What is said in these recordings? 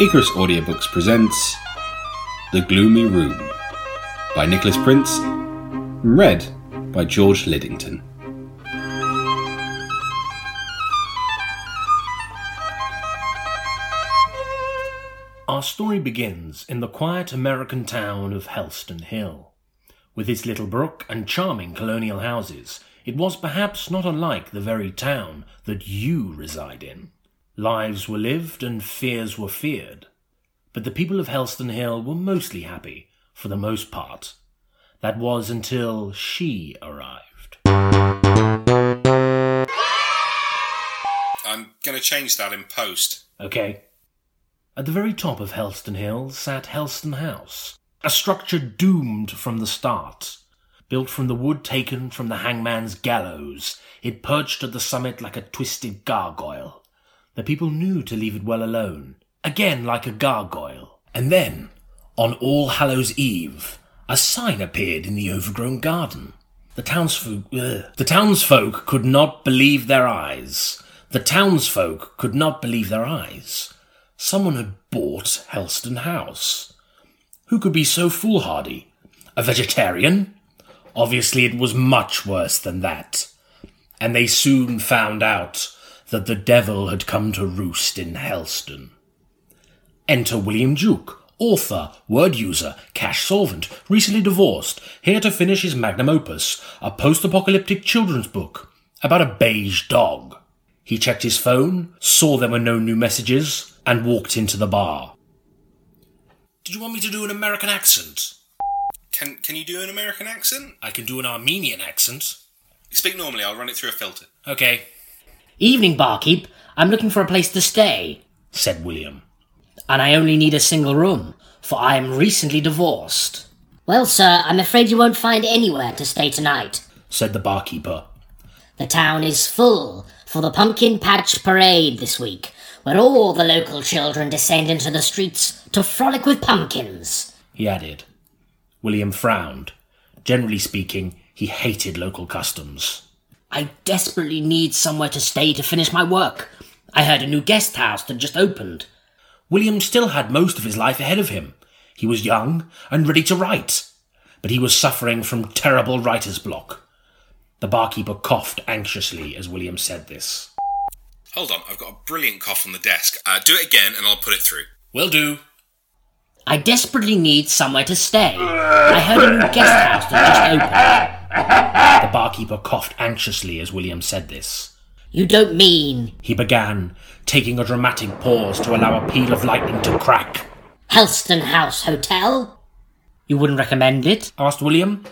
Icarus Audiobooks presents The Gloomy Room by Nicholas Prince and read by George Lidington. Our story begins in the quiet American town of Helston Hill. With its little brook and charming colonial houses, it was perhaps not unlike the very town that you reside in. Lives were lived and fears were feared, but the people of Helston Hill were mostly happy, for the most part. That was until she arrived. I'm going to change that in post. Okay. At the very top of Helston Hill sat Helston House, a structure doomed from the start. Built from the wood taken from the hangman's gallows, it perched at the summit like a twisted gargoyle. The people knew to leave it well alone, again like a gargoyle. And then, on All Hallows' Eve, a sign appeared in the overgrown garden. The townsfolk could not believe their eyes. Someone had bought Helston House. Who could be so foolhardy? A vegetarian? Obviously it was much worse than that. And they soon found out that the devil had come to roost in Helston. Enter William Duke, author, word user, cash solvent, recently divorced, here to finish his magnum opus, a post-apocalyptic children's book about a beige dog. He checked his phone, saw there were no new messages, and walked into the bar. Did you want me to do an American accent? Can you do an American accent? I can do an Armenian accent. Speak normally, I'll run it through a filter. Okay. "Evening, barkeep. I'm looking for a place to stay," said William. "And I only need a single room, for I am recently divorced." "Well, sir, I'm afraid you won't find anywhere to stay tonight," said the barkeeper. "The town is full for the pumpkin patch parade this week, where all the local children descend into the streets to frolic with pumpkins," he added. William frowned. Generally speaking, he hated local customs. "I desperately need somewhere to stay to finish my work. I heard a new guest house that just opened." William still had most of his life ahead of him. He was young and ready to write, but he was suffering from terrible writer's block. The barkeeper coughed anxiously as William said this. "Hold on, I've got a brilliant cough on the desk. Do it again and I'll put it through." "Will do." "I desperately need somewhere to stay. I heard a new guest house that just opened." The barkeeper coughed anxiously as William said this. "You don't mean..." he began, taking a dramatic pause to allow a peal of lightning to crack. "Helston House Hotel?" "You wouldn't recommend it?" asked William.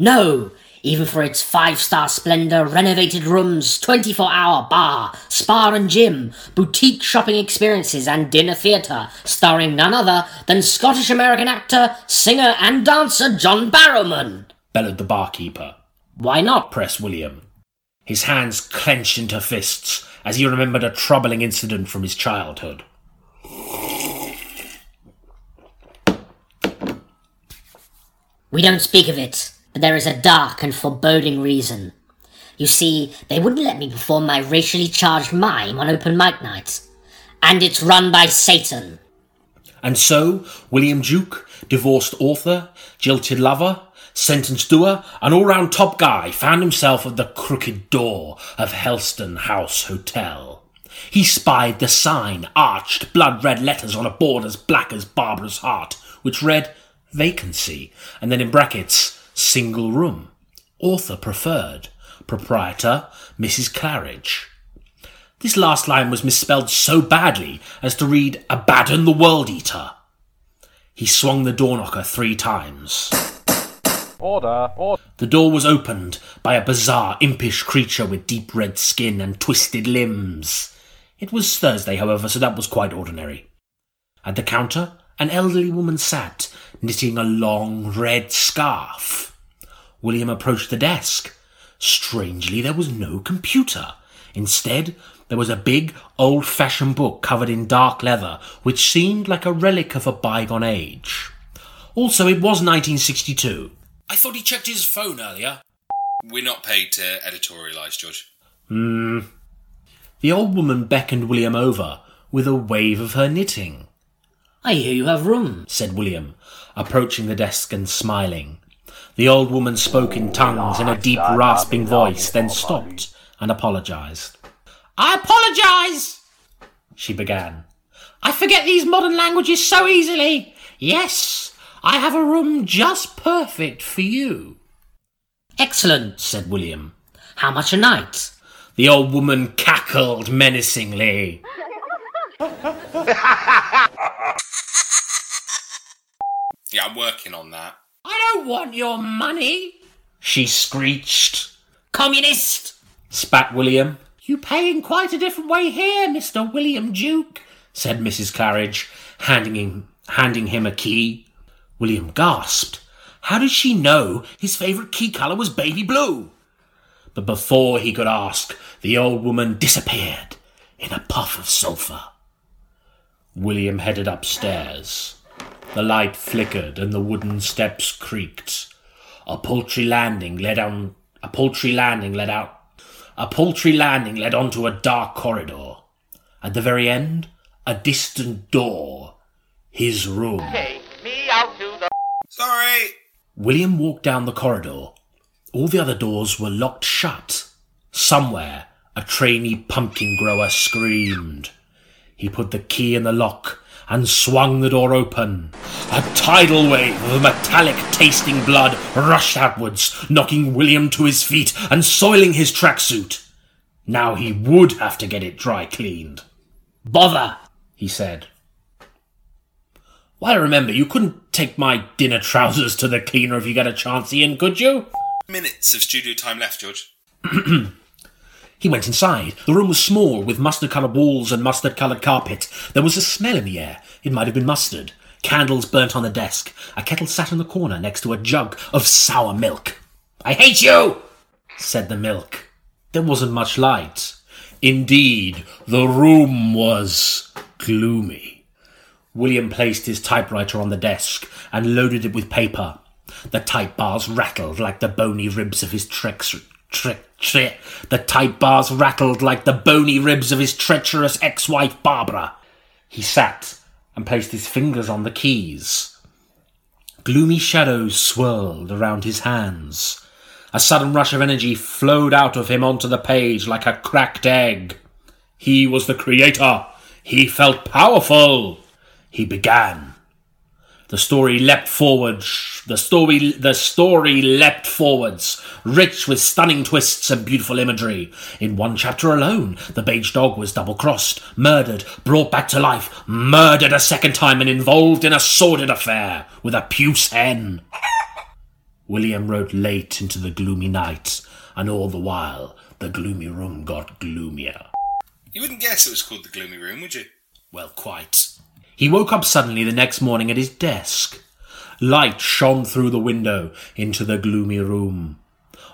"No, even for its 5-star splendour, renovated rooms, 24-hour bar, spa and gym, boutique shopping experiences and dinner theatre, starring none other than Scottish-American actor, singer and dancer John Barrowman," bellowed the barkeeper. "Why not?" pressed William. His hands clenched into fists as he remembered a troubling incident from his childhood. "We don't speak of it, but there is a dark and foreboding reason. You see, they wouldn't let me perform my racially charged mime on open mic nights. And it's run by Satan." And so, William Duke, divorced author, jilted lover, sentence doer, an all-round top guy, found himself at the crooked door of Helston House Hotel. He spied the sign, arched, blood-red letters on a board as black as Barbara's heart, which read, "Vacancy," and then in brackets, "Single room. Author preferred. Proprietor, Mrs. Claridge." This last line was misspelled so badly as to read, "Abaddon the World Eater." He swung the door knocker 3 times. Order. The door was opened by a bizarre, impish creature with deep red skin and twisted limbs. It was Thursday, however, so that was quite ordinary. At the counter, an elderly woman sat, knitting a long red scarf. William approached the desk. Strangely, there was no computer. Instead, there was a big, old-fashioned book covered in dark leather, which seemed like a relic of a bygone age. Also, it was 1962. "I thought he checked his phone earlier." "We're not paid to editorialise, George." The old woman beckoned William over with a wave of her knitting. "I hear you have room," said William, approaching the desk and smiling. The old woman spoke in tongues in a deep, rasping voice, then stopped and apologised. "I apologise," she began. "I forget these modern languages so easily. Yes, I have a room just perfect for you." "Excellent," said William. "How much a night?" The old woman cackled menacingly. Yeah, I'm working on that. "I don't want your money," she screeched. "Communist!" spat William. "You pay in quite a different way here, Mr. William Duke," said Mrs. Claridge, handing him a key. William gasped. How did she know his favourite key colour was baby blue? But before he could ask, the old woman disappeared in a puff of sulphur. William headed upstairs. The light flickered and the wooden steps creaked. A paltry landing led on to a dark corridor. At the very end, a distant door. His room. "Take me out to the..." "Sorry!" William walked down the corridor. All the other doors were locked shut. Somewhere, a trainee pumpkin grower screamed. He put the key in the lock and swung the door open. A tidal wave of metallic-tasting blood rushed outwards, knocking William to his feet and soiling his tracksuit. Now he would have to get it dry-cleaned. "Bother," he said. "Well, remember, you couldn't take my dinner trousers to the cleaner if you got a chance, Ian, could you?" "Minutes of studio time left, George." He went inside. The room was small, with mustard-coloured walls and mustard-coloured carpet. There was a smell in the air. It might have been mustard. Candles burnt on the desk. A kettle sat in the corner next to a jug of sour milk. "I hate you!" said the milk. There wasn't much light. Indeed, the room was gloomy. William placed his typewriter on the desk and loaded it with paper. The type bars rattled like the bony ribs of his treacherous ex-wife Barbara. He sat and placed his fingers on the keys. Gloomy shadows swirled around his hands. A sudden rush of energy flowed out of him onto the page like a cracked egg. He was the creator. He felt powerful. He began. The story leapt forwards, rich with stunning twists and beautiful imagery. In one chapter alone, the beige dog was double-crossed, murdered, brought back to life, murdered a second time and involved in a sordid affair with a puce hen. William wrote late into the gloomy night, and all the while, the gloomy room got gloomier. You wouldn't guess it was called the Gloomy Room, would you? Well, quite. He woke up suddenly the next morning at his desk. Light shone through the window into the gloomy room.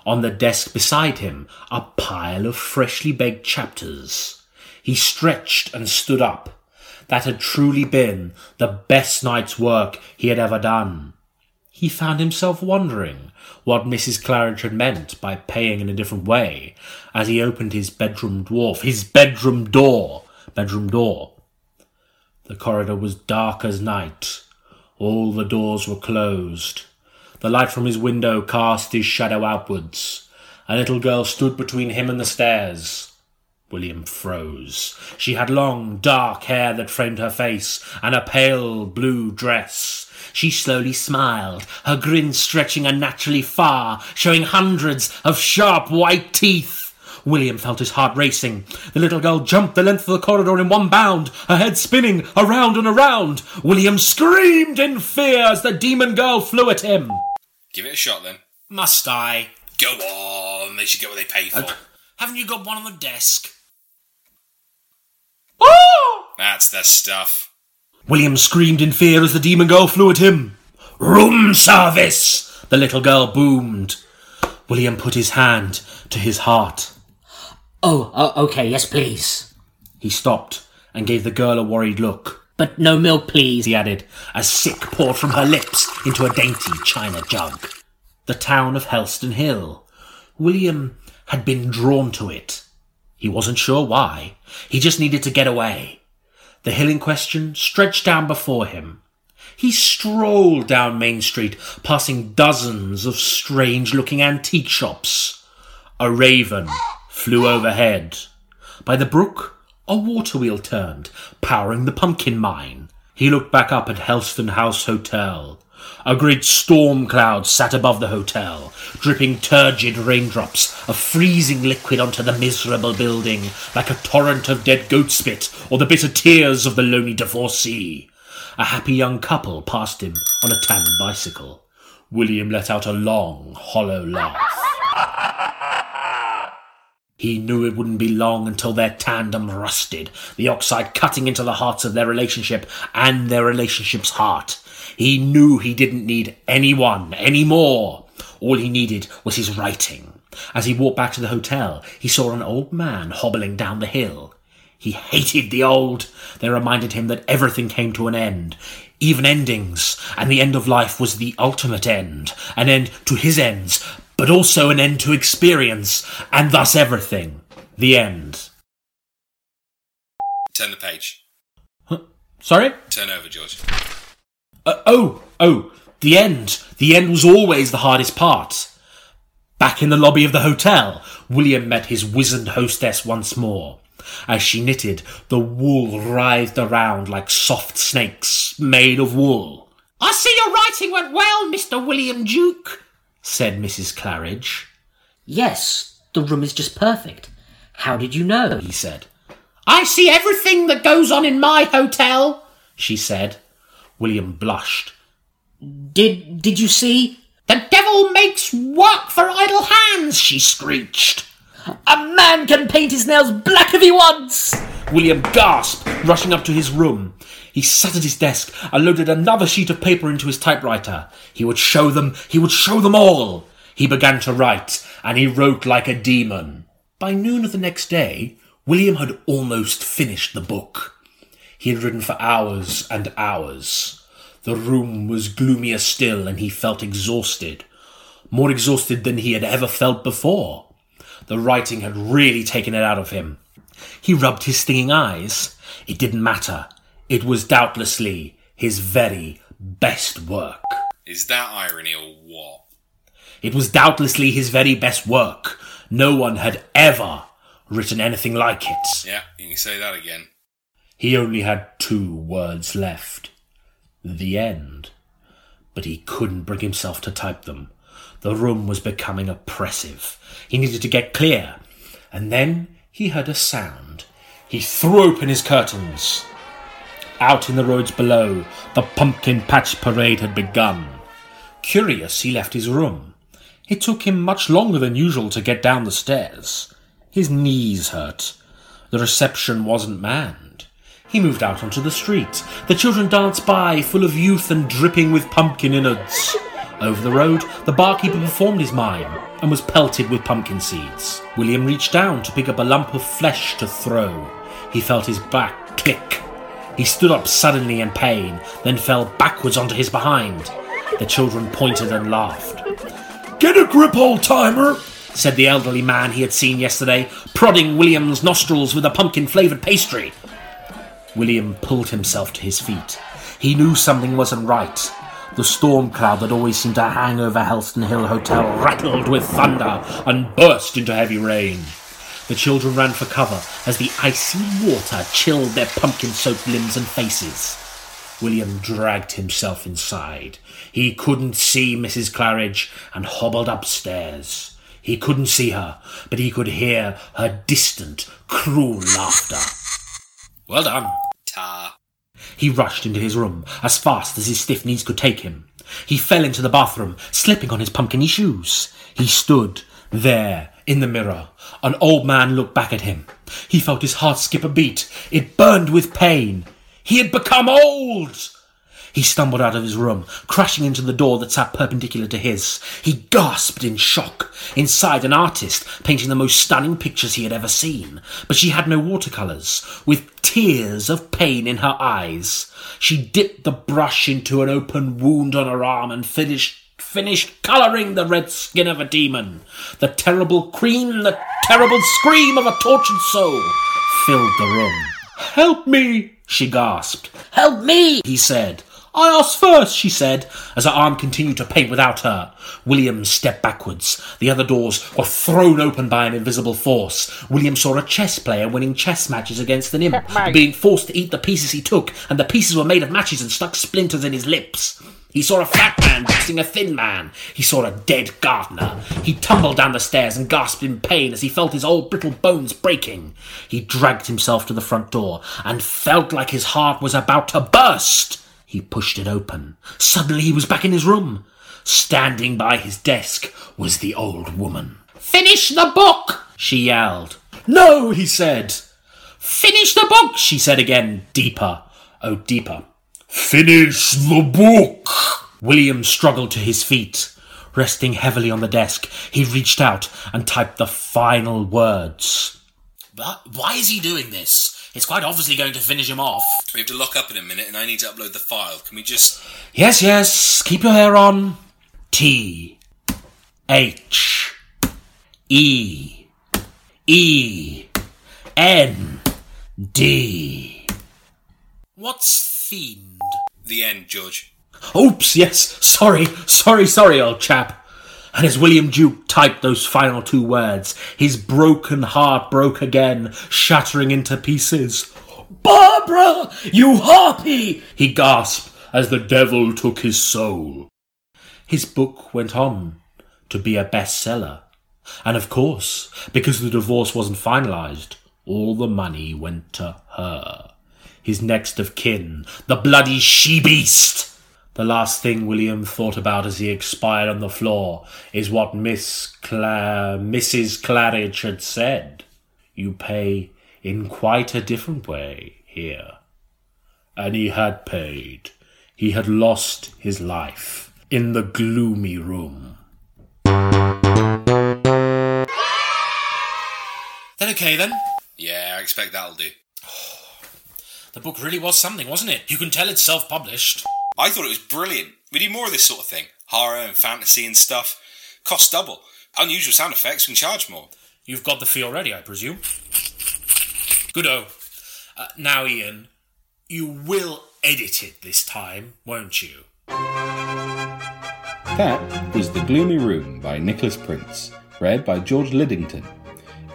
On the desk beside him, a pile of freshly baked chapters. He stretched and stood up. That had truly been the best night's work he had ever done. He found himself wondering what Mrs. Claridge had meant by paying in a different way as he opened his bedroom door. The corridor was dark as night. All the doors were closed. The light from his window cast his shadow outwards. A little girl stood between him and the stairs. William froze. She had long, dark hair that framed her face and a pale blue dress. She slowly smiled, her grin stretching unnaturally far, showing hundreds of sharp white teeth. William felt his heart racing. The little girl jumped the length of the corridor in one bound, her head spinning around and around. William screamed in fear as the demon girl flew at him. "Give it a shot, then." "Must I?" "Go on, they should get what they pay for." "Haven't you got one on the desk?" "Oh!" "That's the stuff." William screamed in fear as the demon girl flew at him. "Room service!" the little girl boomed. William put his hand to his heart. "Oh, okay, yes, please." He stopped and gave the girl a worried look. "But no milk, please," he added, as sick poured from her lips into a dainty china jug. The town of Helston Hill. William had been drawn to it. He wasn't sure why. He just needed to get away. The hill in question stretched down before him. He strolled down Main Street, passing dozens of strange-looking antique shops. A raven flew overhead. By the brook, a water-wheel turned, powering the pumpkin mine. He looked back up at Helston House Hotel. A great storm cloud sat above the hotel, dripping turgid raindrops of freezing liquid onto the miserable building, like a torrent of dead goat spit or the bitter tears of the lonely divorcee. A happy young couple passed him on a tandem bicycle. William let out a long, hollow laugh. He knew it wouldn't be long until their tandem rusted, the oxide cutting into the hearts of their relationship and their relationship's heart. He knew he didn't need anyone anymore. All he needed was his writing. As he walked back to the hotel, he saw an old man hobbling down the hill. He hated the old. They reminded him that everything came to an end, even endings, and the end of life was the ultimate end, an end to his ends, but also an end to experience, and thus everything. The end. Turn the page. Huh? Sorry? Turn over, George. The end. The end was always the hardest part. Back in the lobby of the hotel, William met his wizened hostess once more. As she knitted, the wool writhed around like soft snakes made of wool. "I see your writing went well, Mr. William Duke," said Mrs. Claridge. "Yes, the room is just perfect. How did you know?" he said. "I see everything that goes on in my hotel," she said. William blushed. Did you see? "The devil makes work for idle hands," she screeched. "A man can paint his nails black if he wants!" William gasped, rushing up to his room. He sat at his desk and loaded another sheet of paper into his typewriter. He would show them all. He began to write, and he wrote like a demon. By noon of the next day, William had almost finished the book. He had ridden for hours and hours. The room was gloomier still, and he felt exhausted, more exhausted than he had ever felt before. The writing had really taken it out of him. He rubbed his stinging eyes. It didn't matter. It was doubtlessly his very best work. Is that irony or what? It was doubtlessly his very best work. No one had ever written anything like it. Yeah, you can say that again. He only had 2 words left. The end. But he couldn't bring himself to type them. The room was becoming oppressive. He needed to get clear. And then he heard a sound. He threw open his curtains. Out in the roads below, the pumpkin patch parade had begun. Curious, he left his room. It took him much longer than usual to get down the stairs. His knees hurt. The reception wasn't manned. He moved out onto the street. The children danced by, full of youth and dripping with pumpkin innards. Over the road, the barkeeper performed his mime and was pelted with pumpkin seeds. William reached down to pick up a lump of flesh to throw. He felt his back click. He stood up suddenly in pain, then fell backwards onto his behind. The children pointed and laughed. "Get a grip, old-timer," said the elderly man he had seen yesterday, prodding William's nostrils with a pumpkin-flavoured pastry. William pulled himself to his feet. He knew something wasn't right. The storm cloud that always seemed to hang over Helston Hill Hotel rattled with thunder and burst into heavy rain. The children ran for cover as the icy water chilled their pumpkin-soaked limbs and faces. William dragged himself inside. He couldn't see Mrs. Claridge and hobbled upstairs. He couldn't see her, but he could hear her distant, cruel laughter. "Well done, Ta." He rushed into his room, as fast as his stiff knees could take him. He fell into the bathroom, slipping on his pumpkiny shoes. He stood there, in the mirror. An old man looked back at him. He felt his heart skip a beat. It burned with pain. He had become old! He stumbled out of his room, crashing into the door that sat perpendicular to his. He gasped in shock. Inside, an artist, painting the most stunning pictures he had ever seen. But she had no watercolours. With tears of pain in her eyes, she dipped the brush into an open wound on her arm and finished colouring the red skin of a demon. The terrible scream of a tortured soul filled the room. "Help me!" She gasped. "Help me!" he said. "I asked first," she said, as her arm continued to paint without her. William stepped backwards. The other doors were thrown open by an invisible force. William saw a chess player winning chess matches against an imp, being forced to eat the pieces he took, and the pieces were made of matches and stuck splinters in his lips. He saw a fat man boxing a thin man. He saw a dead gardener. He tumbled down the stairs and gasped in pain as he felt his old brittle bones breaking. He dragged himself to the front door and felt like his heart was about to burst. He pushed it open. Suddenly he was back in his room. Standing by his desk was the old woman. "Finish the book!" she yelled. "No!" he said. "Finish the book!" she said again, deeper. Oh, deeper. "Finish the book!" William struggled to his feet. Resting heavily on the desk, he reached out and typed the final words. But why is he doing this? It's quite obviously going to finish him off. We have to lock up in a minute and I need to upload the file. Can we just... Yes. Keep your hair on. THEND. What's fiend? The end, George. Oops, yes, sorry, old chap. And as William Duke typed those final two words, his broken heart broke again, shattering into pieces. "Barbara, you harpy!" he gasped as the devil took his soul. His book went on to be a bestseller. And of course, because the divorce wasn't finalised, all the money went to her. His next of kin, the bloody she-beast. The last thing William thought about as he expired on the floor is what Mrs. Claridge had said. "You pay in quite a different way here." And he had paid. He had lost his life in the gloomy room. Then okay then? Yeah, I expect that'll do. The book really was something, wasn't it? You can tell it's self-published. I thought it was brilliant. We do more of this sort of thing. Horror and fantasy and stuff. Costs double. Unusual sound effects, we can charge more. You've got the fee already, I presume. Good-o. Now, Ian, you will edit it this time, won't you? That was The Gloomy Room by Nicholas Prince, read by George Lidington.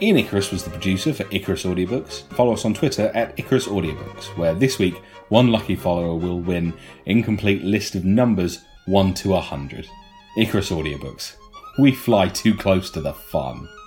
Ian Icarus was the producer for Icarus Audiobooks. Follow us on Twitter at Icarus Audiobooks, where this week one lucky follower will win incomplete list of numbers 1 to 100. Icarus Audiobooks. We fly too close to the fun.